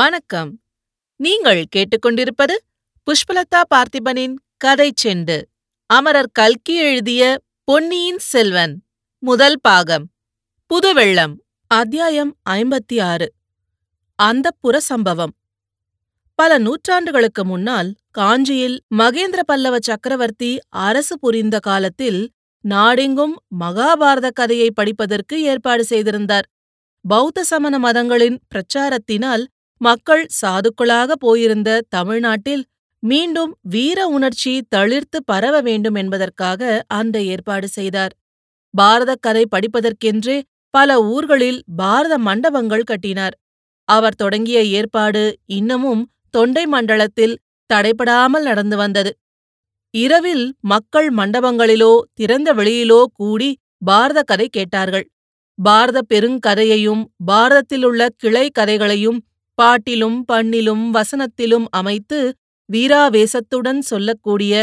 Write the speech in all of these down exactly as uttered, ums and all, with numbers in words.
வணக்கம். நீங்கள் கேட்டுக்கொண்டிருப்பது புஷ்பலதா பார்த்திபனின் கதை செண்டு. அமரர் கல்கி எழுதிய பொன்னியின் செல்வன் முதல் பாகம் புதுவெள்ளம், அத்தியாயம் ஐம்பத்தி ஆறு. அந்தப்புற சம்பவம். பல நூற்றாண்டுகளுக்கு முன்னால் காஞ்சியில் மகேந்திர பல்லவ சக்கரவர்த்தி அரசு புரிந்த காலத்தில் நாடெங்கும் மகாபாரத கதையை படிப்பதற்கு ஏற்பாடு செய்திருந்தார். பௌத்த சமண மதங்களின் பிரச்சாரத்தினால் மக்கள் சாதுக்களாக போயிருந்த தமிழ்நாட்டில் மீண்டும் வீர உணர்ச்சி தளிர்த்து பரவ வேண்டும் என்பதற்காக அந்த ஏற்பாடு செய்தார். பாரதக்கதை படிப்பதற்கென்றே பல ஊர்களில் பாரத மண்டபங்கள் கட்டினார். அவர் தொடங்கிய ஏற்பாடு இன்னமும் தொண்டை மண்டலத்தில் தடைபடாமல் நடந்து வந்தது. இரவில் மக்கள் மண்டபங்களிலோ திறந்த வெளியிலோ கூடி பாரத கதை கேட்டார்கள். பாரத பெருங்கதையையும் பாரதத்திலுள்ள கிளை கதைகளையும் பாட்டிலும் பண்ணிலும் வசனத்திலும் அமைத்து வீராவேசத்துடன் சொல்லக்கூடிய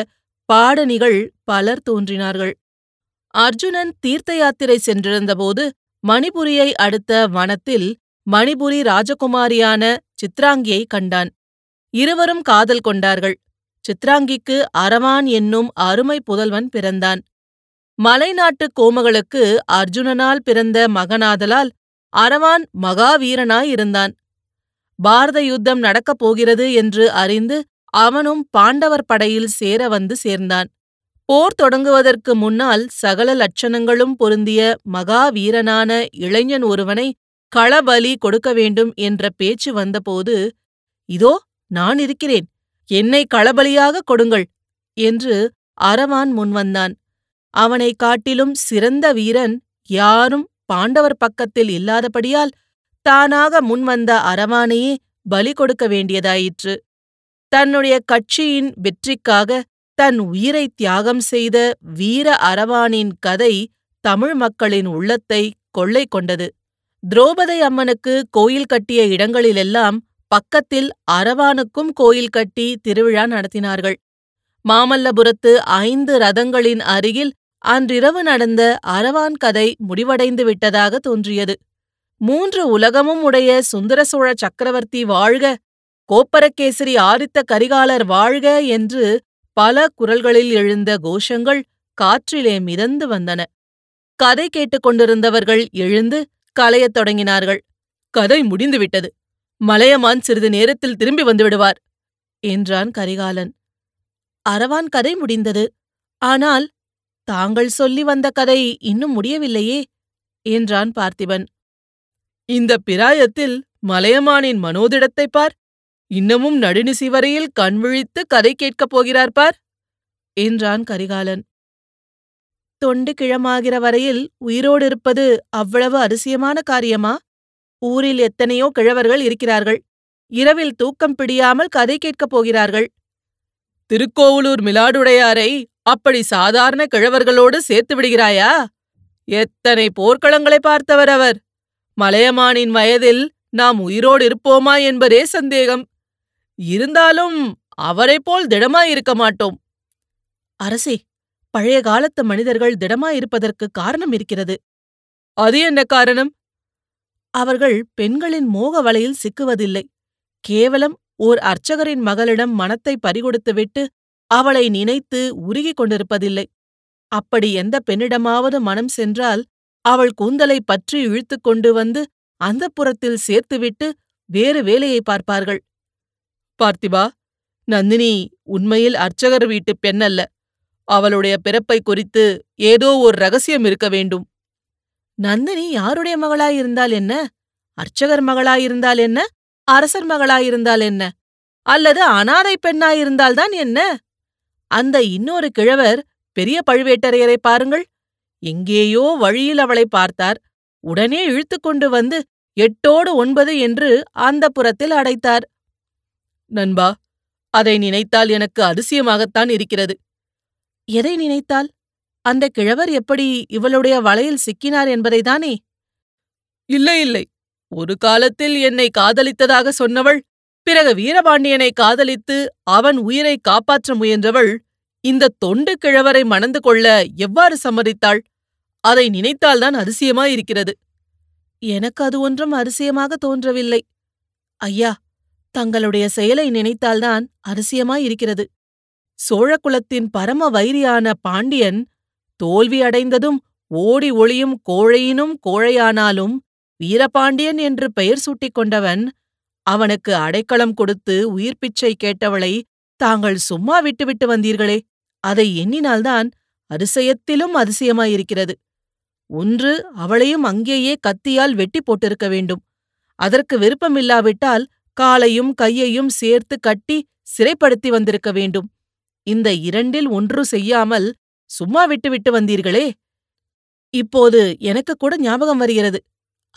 பாடணிகள் பலர் தோன்றினார்கள். அர்ஜுனன் தீர்த்த யாத்திரை சென்றிருந்தபோது மணிபுரியை அடுத்த வனத்தில் மணிபுரி ராஜகுமாரியான சித்ராங்கியை கண்டான். இருவரும் காதல் கொண்டார்கள். சித்ராங்கிக்கு அரவான் என்னும் அருமை புதல்வன் பிறந்தான். மலைநாட்டு கோமகளுக்கு அர்ஜுனனால் பிறந்த மகனாதலால் அரவான் மகாவீரனாயிருந்தான். பாரத யுத்தம் நடக்கப் போகிறது என்று அறிந்து அவனும் பாண்டவர் படையில் சேர வந்து சேர்ந்தான். போர் தொடங்குவதற்கு முன்னால் சகல லட்சணங்களும் பொருந்திய மகாவீரனான இளைஞன் ஒருவனை களபலி கொடுக்க வேண்டும் என்ற பேச்சு வந்தபோது, இதோ நான் இருக்கிறேன், என்னை களபலியாக கொடுங்கள் என்று அரவான் முன்வந்தான். அவனை காட்டிலும் சிறந்த வீரன் யாரும் பாண்டவர் பக்கத்தில் இல்லாதபடியால் தானாக முன்வந்த அரவானையே பலி கொடுக்க வேண்டியதாயிற்று. தன்னுடைய கட்சியின் வெற்றிக்காக தன் உயிரை தியாகம் செய்த வீர அரவானின் கதை தமிழ் மக்களின் உள்ளத்தை கொள்ளை கொண்டது. திரௌபதி அம்மனுக்கு கோயில் கட்டிய இடங்களிலெல்லாம் பக்கத்தில் அரவானுக்கும் கோயில் கட்டி திருவிழா நடத்தினார்கள். மாமல்லபுரத்து ஐந்து ரதங்களின் அருகில் அன்றிரவு நடந்த அரவான் கதை முடிவடைந்து விட்டதாக தோன்றியது. மூன்று உலகமும் உடைய சுந்தர சோழ சக்கரவர்த்தி வாழ்க, கோப்பரகேசரி ஆதித்த கரிகாலர் வாழ்க என்று பல குரல்களில் எழுந்த கோஷங்கள் காற்றிலே மிதந்து வந்தன. கதை கேட்டுக்கொண்டிருந்தவர்கள் எழுந்து கலையத் தொடங்கினார்கள். கதை முடிந்துவிட்டது, மலையமான் சிறிது நேரத்தில் திரும்பி வந்துவிடுவார் என்றான் கரிகாலன். அரவான் கதை முடிந்தது, ஆனால் தாங்கள் சொல்லி வந்த கதை இன்னும் முடியவில்லையே என்றான் பார்த்திபன். இந்த பிராயத்தில் மலையமானின் மனோதிடத்தை பார், இன்னமும் நடுநிசி வரையில் கண்விழித்து கதை கேட்கப் போகிறார் பார் என்றான் கரிகாலன். தொண்டு கிழமாகிற வரையில் உயிரோடு இருப்பது அவ்வளவு அரிசியமான காரியமா? ஊரில் எத்தனையோ கிழவர்கள் இருக்கிறார்கள், இரவில் தூக்கம் பிடியாமல் கதை கேட்கப் போகிறார்கள். திருக்கோவலூர் மிலாடுடையாரை அப்படி சாதாரண கிழவர்களோடு சேர்த்து விடுகிறாயா? எத்தனை போர்க்களங்களை பார்த்தவர் அவர்! மலையமானின் வயதில் நாம் உயிரோடு இருப்போமா என்பதே சந்தேகம். இருந்தாலும் அவரைப்போல் திடமாயிருக்க மாட்டோம். அரசே, பழைய காலத்து மனிதர்கள் திடமாயிருப்பதற்கு காரணம் இருக்கிறது. அது என்ன காரணம்? அவர்கள் பெண்களின் மோக வலையில் சிக்குவதில்லை. கேவலம் ஓர் அர்ச்சகரின் மகளிடம் மனத்தை பறிகொடுத்துவிட்டு அவளை நினைத்து உருகிக் கொண்டிருப்பதில்லை. அப்படி எந்த பெண்ணிடமாவது மனம் சென்றால் அவள் கூந்தலை பற்றி இழுத்து கொண்டு வந்து அந்தப்புறத்தில் சேர்த்துவிட்டு வேறு வேலையை பார்ப்பார்கள். பார்த்திபா, நந்தினி உண்மையில் அர்ச்சகர் வீட்டு பெண்ணல்ல. அவளுடைய பிறப்பை குறித்து ஏதோ ஒரு ரகசியம் இருக்க வேண்டும். நந்தினி யாருடைய மகளாயிருந்தால் என்ன? அர்ச்சகர் மகளாயிருந்தால் என்ன? அரசர் மகளாயிருந்தால் என்ன? அல்லது அனாதை பெண்ணாயிருந்தால்தான் என்ன? அந்த இன்னொரு கிழவர் பெரிய பழுவேட்டரையரை பாருங்கள், எங்கேயோ வழியில் அவளை பார்த்தார். உடனே இழுத்து கொண்டு வந்து எட்டோடு ஒன்பது என்று அந்தப்புறத்தில் அடைத்தார். நண்பா, அதை நினைத்தால் எனக்கு அதிசயமாகத்தான் இருக்கிறது. எதை நினைத்தால்? அந்த கிழவர் எப்படி இவளுடைய வலையில் சிக்கினார் என்பதைதானே? இல்லை இல்லை, ஒரு காலத்தில் என்னை காதலித்ததாக சொன்னவள், பிறகு வீரபாண்டியனை காதலித்து அவன் உயிரை காப்பாற்ற முயன்றவள் இந்த தொண்டு கிழவரை மணந்து கொள்ள எவ்வாறு சம்மதித்தாள்? அதை நினைத்தால்தான் அதிசயமாயிருக்கிறது. எனக்கு அது ஒன்றும் அதிசயமாக தோன்றவில்லை ஐயா. தங்களுடைய செயலை நினைத்தால்தான் அரிசியமாயிருக்கிறது. சோழகுலத்தின் பரம வைரியான பாண்டியன் தோல்வி அடைந்ததும் ஓடி ஒளியும் கோழையினும் கோழையானாலும் வீரபாண்டியன் என்று பெயர் சூட்டிக் கொண்டவன், அவனுக்கு அடைக்கலம் கொடுத்து உயிர்ப்பிச்சை கேட்டவளை தாங்கள் சும்மா விட்டுவிட்டு வந்தீர்களே, அதை எண்ணினால்தான் அதிசயத்திலும் அதிசயமாயிருக்கிறது. ஒன்று, அவளையும் அங்கேயே கத்தியால் வெட்டி போட்டிருக்க வேண்டும். அதற்கு விருப்பமில்லாவிட்டால் காலையும் கையையும் சேர்த்து கட்டி சிறைப்படுத்தி வந்திருக்க வேண்டும். இந்த இரண்டில் ஒன்று செய்யாமல் சும்மா விட்டுவிட்டு வந்தீர்களே. இப்போது எனக்கு கூட ஞாபகம் வருகிறது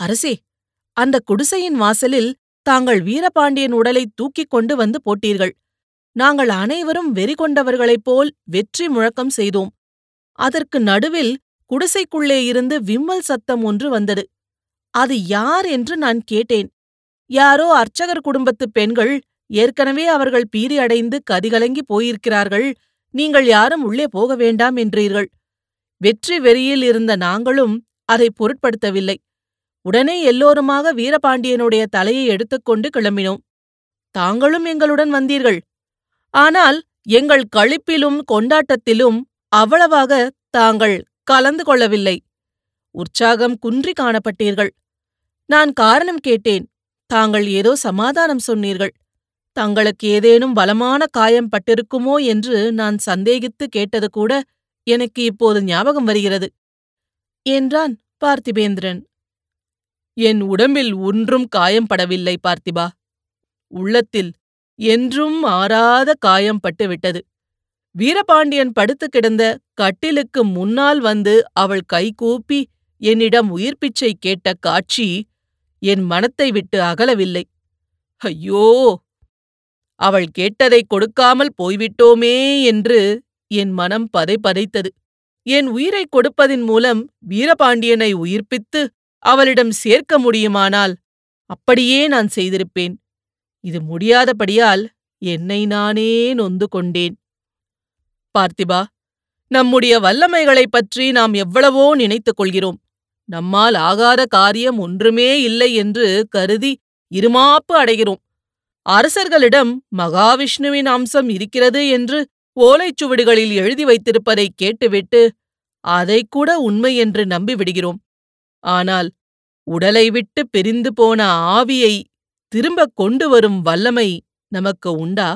அரசே, அந்த குடிசையின் வாசலில் தாங்கள் வீரபாண்டியன் உடலை தூக்கிக் கொண்டு வந்து போட்டீர்கள். நாங்கள் அனைவரும் வெறி கொண்டவர்களைப் போல் வெற்றி முழக்கம் செய்தோம். அதற்கு நடுவில் குடிசைக்குள்ளே இருந்து விம்மல் சத்தம் ஒன்று வந்தது. அது யார் என்று நான் கேட்டேன். யாரோ அர்ச்சகர் குடும்பத்து பெண்கள், ஏற்கனவே அவர்கள் பீறி அடைந்து கதிகலங்கி போயிருக்கிறார்கள், நீங்கள் யாரும் உள்ளே போக வேண்டாம் என்றீர்கள். வெற்றி வெறியில் இருந்த நாங்களும் அதை பொருட்படுத்தவில்லை. உடனே எல்லோருமாக வீரபாண்டியனுடைய தலையை எடுத்துக்கொண்டு கிளம்பினோம். தாங்களும் எங்களுடன் வந்தீர்கள். ஆனால் எங்கள் களிப்பிலும் கொண்டாட்டத்திலும் அவ்வளவாக தாங்கள் கலந்து கொள்ளவில்லை. உற்சாகம் குன்றி காணப்பட்டீர்கள். நான் காரணம் கேட்டேன். தாங்கள் ஏதோ சமாதானம் சொன்னீர்கள். தங்களுக்கு ஏதேனும் பலமான காயம் பட்டிருக்குமோ என்று நான் சந்தேகித்து கேட்டது கூட எனக்கு இப்போது ஞாபகம் வருகிறது என்றான் பார்த்திபேந்திரன். என் உடம்பில் ஒன்றும் காயம் படவில்லை பார்த்திபா. உள்ளத்தில் என்றும் ஆறாத காயம் பட்டுவிட்டது. வீரபாண்டியன் படுத்து கிடந்த கட்டிலுக்கு முன்னால் வந்து அவள் கைகூப்பி என்னிடம் உயிர்ப்பிச்சை கேட்ட காட்சி என் மனத்தை விட்டு அகலவில்லை. ஐயோ, அவள் கேட்டதை கொடுக்காமல் போய்விட்டோமே என்று என் மனம் பதை பதைத்தது. என் உயிரை கொடுப்பதின் மூலம் வீரபாண்டியனை உயிர்ப்பித்து அவளிடம் சேர்க்க முடியுமானால் அப்படியே நான் செய்திருப்பேன். இது முடியாதபடியால் என்னை நானே நொந்து கொண்டேன். பார்த்திபா, நம்முடைய வல்லமைகளைப் பற்றி நாம் எவ்வளவோ நினைத்துக் கொள்கிறோம். நம்மால் ஆகாத காரியம் ஒன்றுமே இல்லை என்று கருதி இருமாப்பு அடைகிறோம். அரசர்களிடம் மகாவிஷ்ணுவின் அம்சம் இருக்கிறது என்று ஓலைச்சுவடிகளில் எழுதி வைத்திருப்பதை கேட்டுவிட்டு அதை கூட உண்மை என்று நம்பிவிடுகிறோம். ஆனால் உடலை விட்டு பிரிந்து போன ஆவியை திரும்ப கொண்டு வரும் வல்லமை நமக்கு உண்டா?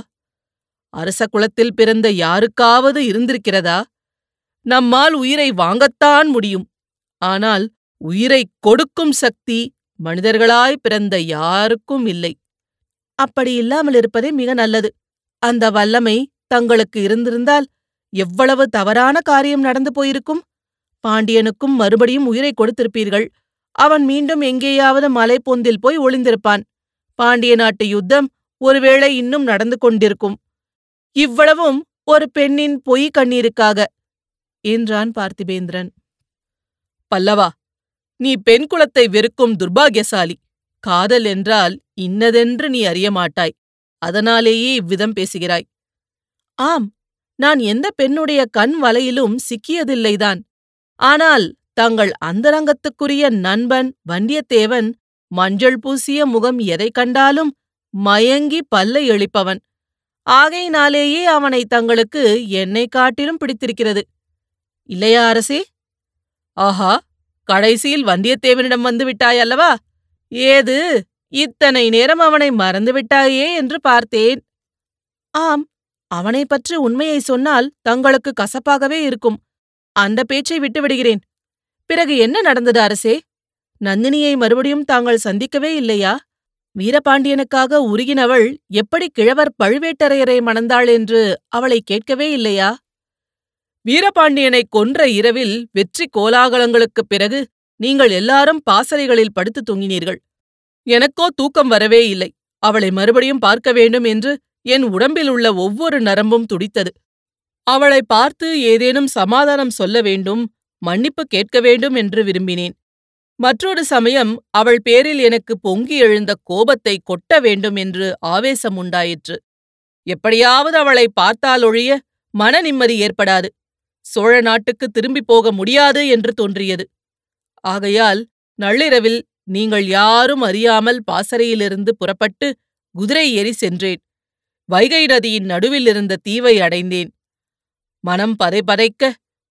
அரச குலத்தில் பிறந்த யாருக்காவது இருந்திருக்கிறதா? நம்மால் உயிரை வாங்கத்தான் முடியும். ஆனால் உயிரை கொடுக்கும் சக்தி மனிதர்களாய் பிறந்த யாருக்கும் இல்லை. அப்படி இல்லாமல் இருப்பதே மிக நல்லது. அந்த வல்லமை தங்களுக்கு இருந்திருந்தால் எவ்வளவு தவறான காரியம் நடந்து போயிருக்கும். பாண்டியனுக்கும் மறுபடியும் உயிரை கொடுத்திருப்பீர்கள். அவன் மீண்டும் எங்கேயாவது மலைப்பொந்தில் போய் ஒளிந்திருப்பான். பாண்டிய நாட்டு யுத்தம் ஒருவேளை இன்னும் நடந்து கொண்டிருக்கும். இவ்வளவும் ஒரு பெண்ணின் பொய் கண்ணீருக்காக என்றான் பார்த்திபேந்திரன். பல்லவா, நீ பெண் குலத்தை வெறுக்கும் துர்பாகியசாலி. காதல் என்றால் இன்னதென்று நீ அறியமாட்டாய். அதனாலேயே இவ்விதம் பேசுகிறாய். ஆம், நான் எந்த பெண்ணுடைய கண் வலையிலும் சிக்கியதில்லைதான். ஆனால் தங்கள் அந்தரங்கத்துக்குரிய நண்பன் வந்தியத்தேவன் மஞ்சள் பூசிய முகம் எதை கண்டாலும் மயங்கி பல்லை எழிப்பவன். ஆகையினாலேயே அவனை தங்களுக்கு என்னை காட்டிலும் பிடித்திருக்கிறது. இல்லையா அரசே? ஆஹா, கடைசியில் வந்தியத்தேவனிடம் வந்துவிட்டாய் அல்லவா? ஏது, இத்தனை நேரம் அவனை மறந்துவிட்டாயே என்று பார்த்தேன். ஆம், அவனை பற்றி உண்மையை சொன்னால் தங்களுக்கு கசப்பாகவே இருக்கும். அந்த பேச்சை விட்டுவிடுகிறேன். பிறகு என்ன நடந்தது அரசே? நந்தினியை மறுபடியும் தாங்கள் சந்திக்கவே இல்லையா? வீரபாண்டியனுக்காக உருகினவள் எப்படி கிழவர் பழுவேட்டரையரை மணந்தாள் என்று அவளை கேட்கவே இல்லையா? வீரபாண்டியனை கொன்ற இரவில் வெற்றி கோலாகலங்களுக்குப் பிறகு நீங்கள் எல்லாரும் பாசறைகளில் படுத்து தூங்கினீர்கள். எனக்கோ தூக்கம் வரவே இல்லை. அவளை மறுபடியும் பார்க்க வேண்டும் என்று என் உடம்பில் உள்ள ஒவ்வொரு நரம்பும் துடித்தது. அவளை பார்த்து ஏதேனும் சமாதானம் சொல்ல வேண்டும், மன்னிப்பு கேட்க வேண்டும் என்று விரும்பினேன். மற்றொரு சமயம் அவள் பேரில் எனக்கு பொங்கி எழுந்த கோபத்தை கொட்ட வேண்டும் என்று ஆவேசம் உண்டாயிற்று. எப்படியாவது அவளை பார்த்தாலொழிய மன நிம்மதி ஏற்படாது. சோழ நாட்டுக்கு திரும்பி போக முடியாது என்று தோன்றியது. ஆகையால் நள்ளிரவில் நீங்கள் யாரும் அறியாமல் பாசறையிலிருந்து புறப்பட்டு குதிரை ஏறி சென்றேன். வைகை நதியின் நடுவில் இருந்த தீவை அடைந்தேன். மனம் பதை பதைக்க,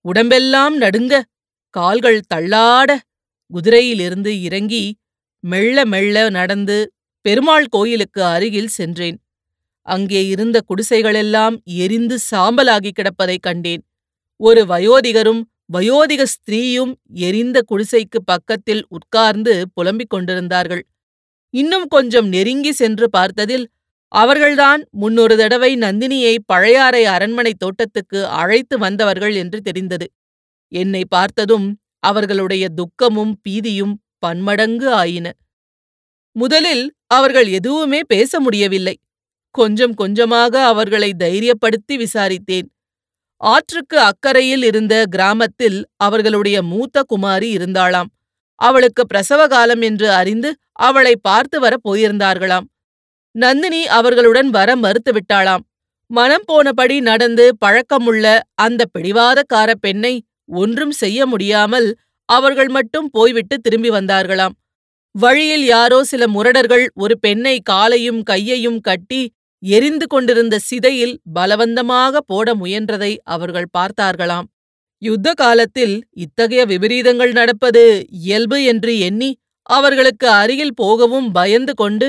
உடம்பெல்லாம் நடுங்க, கால்கள் தள்ளாட குதிரையிலிருந்து இறங்கி மெல்ல மெல்ல நடந்து பெருமாள் கோயிலுக்கு அருகில் சென்றேன். அங்கே இருந்த குடிசைகளெல்லாம் எரிந்து சாம்பலாகி கிடப்பதைக் கண்டேன். ஒரு வயோதிகரும் வயோதிக ஸ்திரீயும் எரிந்த குடிசைக்கு பக்கத்தில் உட்கார்ந்து புலம்பிக் கொண்டிருந்தார்கள். இன்னும் கொஞ்சம் நெருங்கி சென்று பார்த்ததில் அவர்கள்தான் முன்னொரு தடவை நந்தினியை பழையாறை அரண்மனை தோட்டத்துக்கு அழைத்து வந்தவர்கள் என்று தெரிந்தது. என்னை பார்த்ததும் அவர்களுடைய துக்கமும் பீதியும் பன்மடங்கு ஆயின. முதலில் அவர்கள் எதுவுமே பேச முடியவில்லை. கொஞ்சம் கொஞ்சமாக அவர்களை தைரியப்படுத்தி விசாரித்தேன். ஆற்றுக்கு அக்கறையில் இருந்த கிராமத்தில் அவர்களுடைய மூத்த குமாரி இருந்தாளாம். அவளுக்கு பிரசவ காலம் என்று அறிந்து அவளை பார்த்து வர போயிருந்தார்களாம். நந்தினி அவர்களுடன் வர மறுத்துவிட்டாளாம். மனம் போனபடி நடந்து பழக்கமுள்ள அந்த பிடிவாதக்கார பெண்ணை ஒன்றும் செய்ய முடியாமல் அவர்கள் மட்டும் போய்விட்டு திரும்பி வந்தார்களாம். வழியில் யாரோ சில முரடர்கள் ஒரு பெண்ணை காலையும் கையையும் கட்டி எரிந்து கொண்டிருந்த சிதையில் பலவந்தமாக போட முயன்றதை அவர்கள் பார்த்தார்களாம். யுத்த காலத்தில் இத்தகைய விபரீதங்கள் நடப்பது இயல்பு என்று எண்ணி அவர்களுக்கு அருகில் போகவும் பயந்து கொண்டு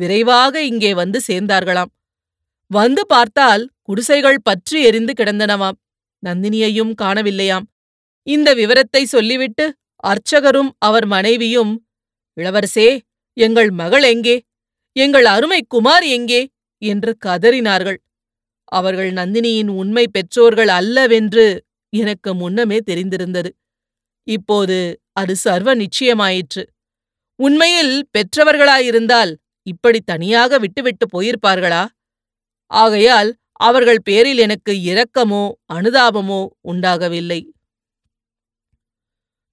விரைவாக இங்கே வந்து சேர்ந்தார்களாம். வந்து பார்த்தால் குடிசைகள் பற்றி எரிந்து கிடந்தனவாம். நந்தினியையும் காணவில்லையாம். இந்த விவரத்தை சொல்லிவிட்டு அர்ச்சகரும் அவர் மனைவியும், "இளவரசே, எங்கள் மகள் எங்கே? எங்கள் அருமை குமார் எங்கே?" என்று கதறினார்கள். அவர்கள் நந்தினியின் உண்மை பெற்றோர்கள் அல்லவென்று எனக்கு முன்னமே தெரிந்திருந்தது. இப்போது அது சர்வ நிச்சயமாயிற்று. உண்மையில் பெற்றவர்களாயிருந்தால் இப்படி தனியாக விட்டுவிட்டு போயிருப்பார்களா? ஆகையால் அவர்கள் பேரில் எனக்கு இரக்கமோ அனுதாபமோ உண்டாகவில்லை.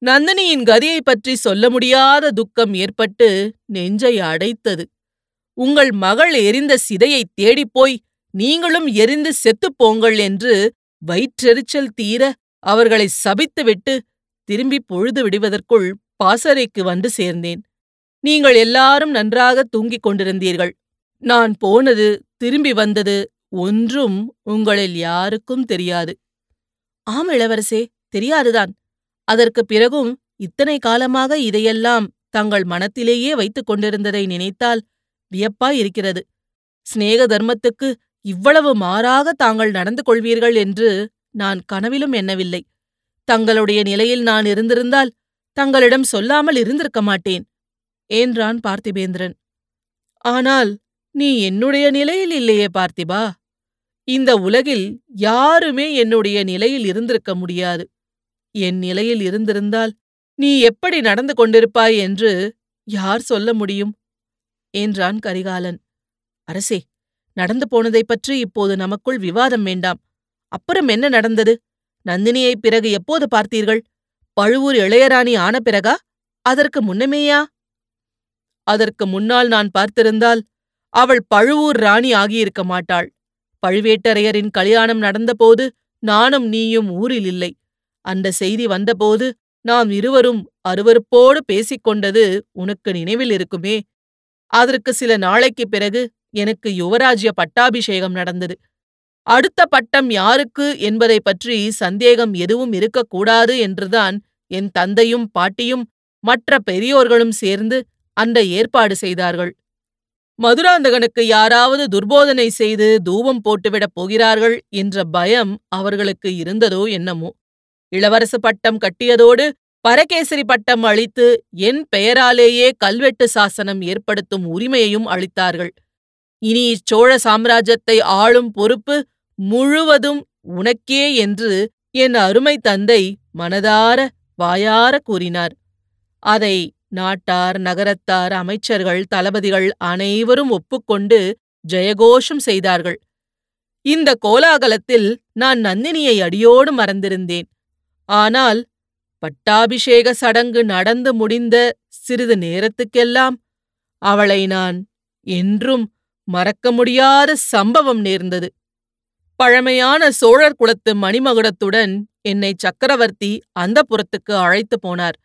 நந்தினியின் கதியை பற்றி சொல்ல முடியாத துக்கம் ஏற்பட்டு நெஞ்சை அடைத்தது. "உங்கள் மகள் எரிந்த சிதையை தேடிப்போய் நீங்களும் எரிந்து செத்துப்போங்கள்" என்று வயிற்றெரிச்சல் தீர அவர்களை சபித்துவிட்டு திரும்பி பொழுது விடுவதற்குள் பாசறைக்கு வந்து சேர்ந்தேன். நீங்கள் எல்லாரும் நன்றாக தூங்கிக் கொண்டிருந்தீர்கள். நான் போனது திரும்பி வந்தது ஒன்றும் உங்களில் யாருக்கும் தெரியாது. "ஆம் இளவரசே, தெரியாதுதான். அதற்கு பிறகும் இத்தனை காலமாக இதையெல்லாம் தங்கள் மனத்திலேயே வைத்துக் கொண்டிருந்ததை நினைத்தால் வியப்பாயிருக்கிறது. சிநேக தர்மத்துக்கு இவ்வளவு மாறாக தாங்கள் நடந்து கொள்வீர்கள் என்று நான் கனவிலும் எண்ணவில்லை. தங்களுடைய நிலையில் நான் இருந்திருந்தால் தங்களிடம் சொல்லாமல் இருந்திருக்க மாட்டேன்" என்றான் பார்த்திபேந்திரன். "ஆனால் நீ என்னுடைய நிலையில் இல்லையே பார்த்திபா. இந்த உலகில் யாருமே என்னுடைய நிலையில் இருந்திருக்க முடியாது. என் நிலையில் இருந்திருந்தால் நீ எப்படி நடந்து கொண்டிருப்பாய் என்று யார் சொல்ல முடியும்?" என்றான் கரிகாலன். "அரசே, நடந்து போனதைப் பற்றி இப்போது நமக்குள் விவாதம் வேண்டாம். அப்புறம் என்ன நடந்தது? நந்தினியை பிறகு எப்போது பார்த்தீர்கள்? பழுவூர் இளையராணி ஆன பிறகா, அதற்கு முன்னமேயா?" "அதற்கு முன்னால் நான் பார்த்திருந்தால் அவள் பழுவூர் ராணி ஆகியிருக்க மாட்டாள். பழுவேட்டரையரின் கல்யாணம் நடந்தபோது நானும் நீயும் ஊரில் இல்லை. அந்த செய்தி வந்தபோது நாம் இருவரும் அருவருப்போடு பேசிக்கொண்டது உனக்கு நினைவில் இருக்குமே. அதற்கு சில நாளைக்கு பிறகு எனக்கு யுவராஜ்ய பட்டாபிஷேகம் நடந்தது. அடுத்த பட்டம் யாருக்கு என்பதை பற்றி சந்தேகம் எதுவும் இருக்கக்கூடாது என்றுதான் என் தந்தையும் பாட்டியும் மற்ற பெரியோர்களும் சேர்ந்து அந்த ஏற்பாடு செய்தார்கள். மதுராந்தகனுக்கு யாராவது துர்போதனை செய்து தூபம் போட்டுவிடப் போகிறார்கள் என்ற பயம் அவர்களுக்கு இருந்ததோ என்னமோ. இளவரசு பட்டம் கட்டியதோடு பரகேசரி பட்டம் அளித்து என் பெயராலேயே கல்வெட்டு சாசனம் ஏற்படுத்தும் உரிமையையும் அளித்தார்கள். இனி இச்சோழ சாம்ராஜ்யத்தை ஆளும் பொறுப்பு முழுவதும் உனக்கே என்று என் அருமை தந்தை மனதார வாயார கூறினார். அதை நாட்டார், நகரத்தார், அமைச்சர்கள், தளபதிகள் அனைவரும் ஒப்புக்கொண்டு ஜெயகோஷம் செய்தார்கள். இந்த கோலாகலத்தில் நான் நந்தினியை அடியோடு மறந்திருந்தேன். ஆனால் பட்டாபிஷேக சடங்கு நடந்து முடிந்த சிறிது நேரத்துக்கெல்லாம் அவளை நான் என்றும் மறக்க முடியாத சம்பவம் நேர்ந்தது. பழமையான சோழர் குலத்து மணிமகுடத்துடன் என்னை சக்கரவர்த்தி அந்தப்புரத்துக்கு அழைத்து போனார்.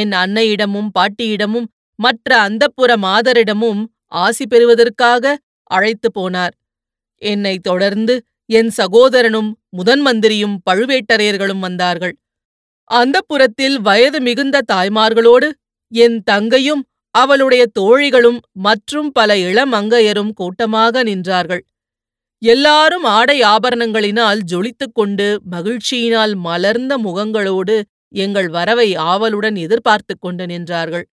என் அன்னையிடமும் பாட்டியிடமும் மற்ற அந்தப்புர மாதரிடமும் ஆசி பெறுவதற்காக அழைத்து போனார். என்னை தொடர்ந்து என் சகோதரனும் முதன் மந்திரியும் பழுவேட்டரையர்களும் வந்தார்கள். அந்தப்புரத்தில் வயது மிகுந்த தாய்மார்களோடு என் தங்கையும் அவளுடைய தோழிகளும் மற்றும் பல இளமங்கையரும் கூட்டமாக நின்றார்கள். எல்லாரும் ஆடை ஆபரணங்களினால் ஜொலித்துக் கொண்டு மகிழ்ச்சியினால் மலர்ந்த முகங்களோடு எங்கள் வரவை ஆவலுடன் எதிர்பார்த்து கொண்டு நின்றார்கள்.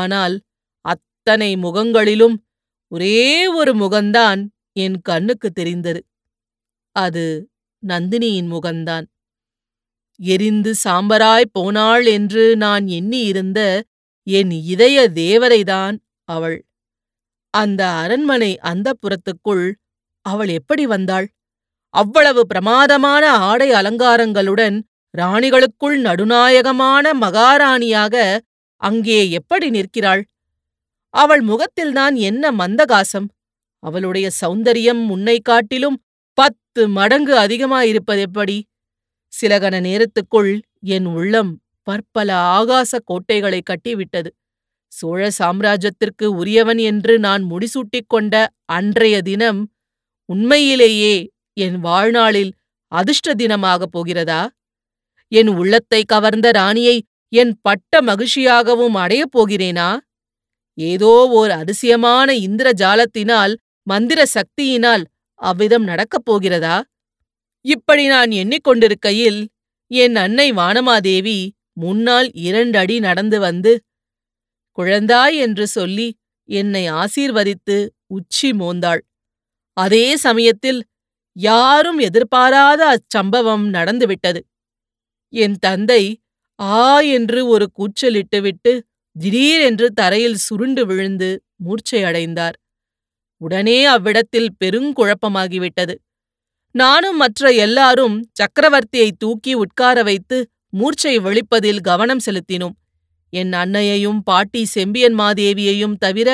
ஆனால் அத்தனை முகங்களிலும் ஒரே ஒரு முகம்தான் என் கண்ணுக்கு தெரிந்தது. அது நந்தினியின் முகம்தான். எரிந்து சாம்பராய் போனாள் என்று நான் எண்ணியிருந்த என் இதய தேவதைதான் அவள். அந்த அரண்மனை அந்தப்புரத்துக்குள் அவள் எப்படி வந்தாள்? அவ்வளவு பிரமாதமான ஆடை அலங்காரங்களுடன் ராணிகளுக்குள் நடுநாயகமான மகாராணியாக அங்கே எப்படி நிற்கிறாள்? அவள் முகத்தில்தான் என்ன மந்தகாசம்! அவளுடைய சௌந்தரியம் முன்னை காட்டிலும் பத்து மடங்கு அதிகமாயிருப்பதெப்படி? சிலகன நேரத்துக்குள் என் உள்ளம் பற்பல ஆகாச கோட்டைகளை கட்டிவிட்டது. சோழ சாம்ராஜ்யத்திற்கு உரியவன் என்று நான் முடிசூட்டிக் கொண்ட அன்றைய தினம் உண்மையிலேயே என் வாழ்நாளில் அதிர்ஷ்ட தினமாகப் போகிறதா? என் உள்ளத்தை கவர்ந்த ராணியை என் பட்ட மகிழ்ச்சியாகவும் அடையப் போகிறேனா? ஏதோ ஓர் அதிசயமான இந்திரஜாலத்தினால், மந்திர சக்தியினால் அவ்விதம் நடக்கப் போகிறதா? இப்படி நான் எண்ணிக்கொண்டிருக்கையில் என் அன்னை வானமாதேவி முன்னால் இரண்டடி நடந்து வந்து, குழந்தாய் என்று சொல்லி என்னை ஆசீர்வதித்து உச்சி மோந்தாள். அதே சமயத்தில் யாரும் எதிர்பாராத அச்சம்பவம் நடந்துவிட்டது. என் தந்தை ஆ என்று ஒரு கூச்சலிட்டுவிட்டு திடீரென்று தரையில் சுருண்டு விழுந்து மூர்ச்சையடைந்தார். உடனே அவ்விடத்தில் பெருங்குழப்பமாகிவிட்டது. நானும் மற்ற எல்லாரும் சக்கரவர்த்தியை தூக்கி உட்கார வைத்து மூர்ச்சை வெளிப்பதில் கவனம் செலுத்தினோம். என் அன்னையையும் பாட்டி செம்பியன் மாதேவியையும் தவிர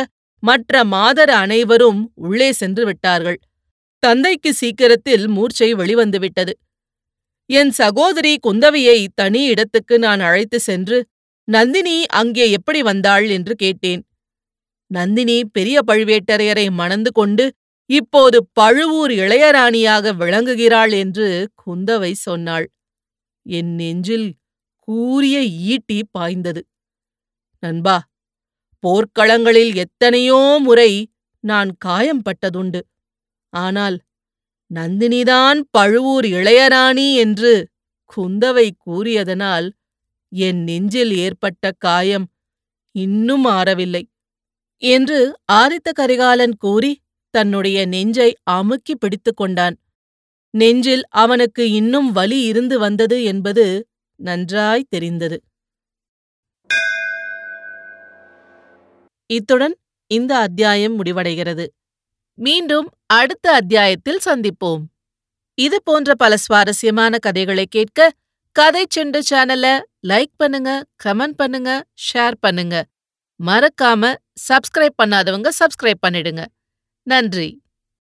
மற்ற மாதர் அனைவரும் உள்ளே சென்று விட்டார்கள். தந்தைக்கு சீக்கிரத்தில் மூர்ச்சை வெளிவந்துவிட்டது. என் சகோதரி குந்தவையை தனி இடத்துக்கு நான் அழைத்து சென்று, நந்தினி அங்கே எப்படி வந்தாள் என்று கேட்டேன். நந்தினி பெரிய பழுவேட்டரையரை மணந்து கொண்டு இப்போது பழுவூர் இளையராணியாக விளங்குகிறாள் என்று குந்தவை சொன்னாள். என் நெஞ்சில் கூரிய ஈட்டி பாய்ந்தது. நண்பா, போர்க்களங்களில் எத்தனையோ முறை நான் காயம்பட்டதுண்டு. ஆனால் நந்தினிதான் பழுவூர் இளையராணி என்று குந்தவை கூறியதனால் என் நெஞ்சில் ஏற்பட்ட காயம் இன்னும் ஆறவில்லை என்று ஆதித்த கரிகாலன் கூறி தன்னுடைய நெஞ்சை அமுக்கி பிடித்து கொண்டான். நெஞ்சில் அவனுக்கு இன்னும் வலி இருந்து வந்தது என்பது நன்றாய் தெரிந்தது. இத்துடன் இந்த அத்தியாயம் முடிவடைகிறது. மீண்டும் அடுத்த அத்தியாயத்தில் சந்திப்போம். இது போன்ற பல சுவாரஸ்யமான கதைகளை கேட்க கதை செண்டு சேனலை லைக் பண்ணுங்க, கமெண்ட் பண்ணுங்க, ஷேர் பண்ணுங்க. மறக்காம சப்ஸ்கிரைப் பண்ணாதவங்க சப்ஸ்கிரைப் பண்ணிடுங்க. நன்றி.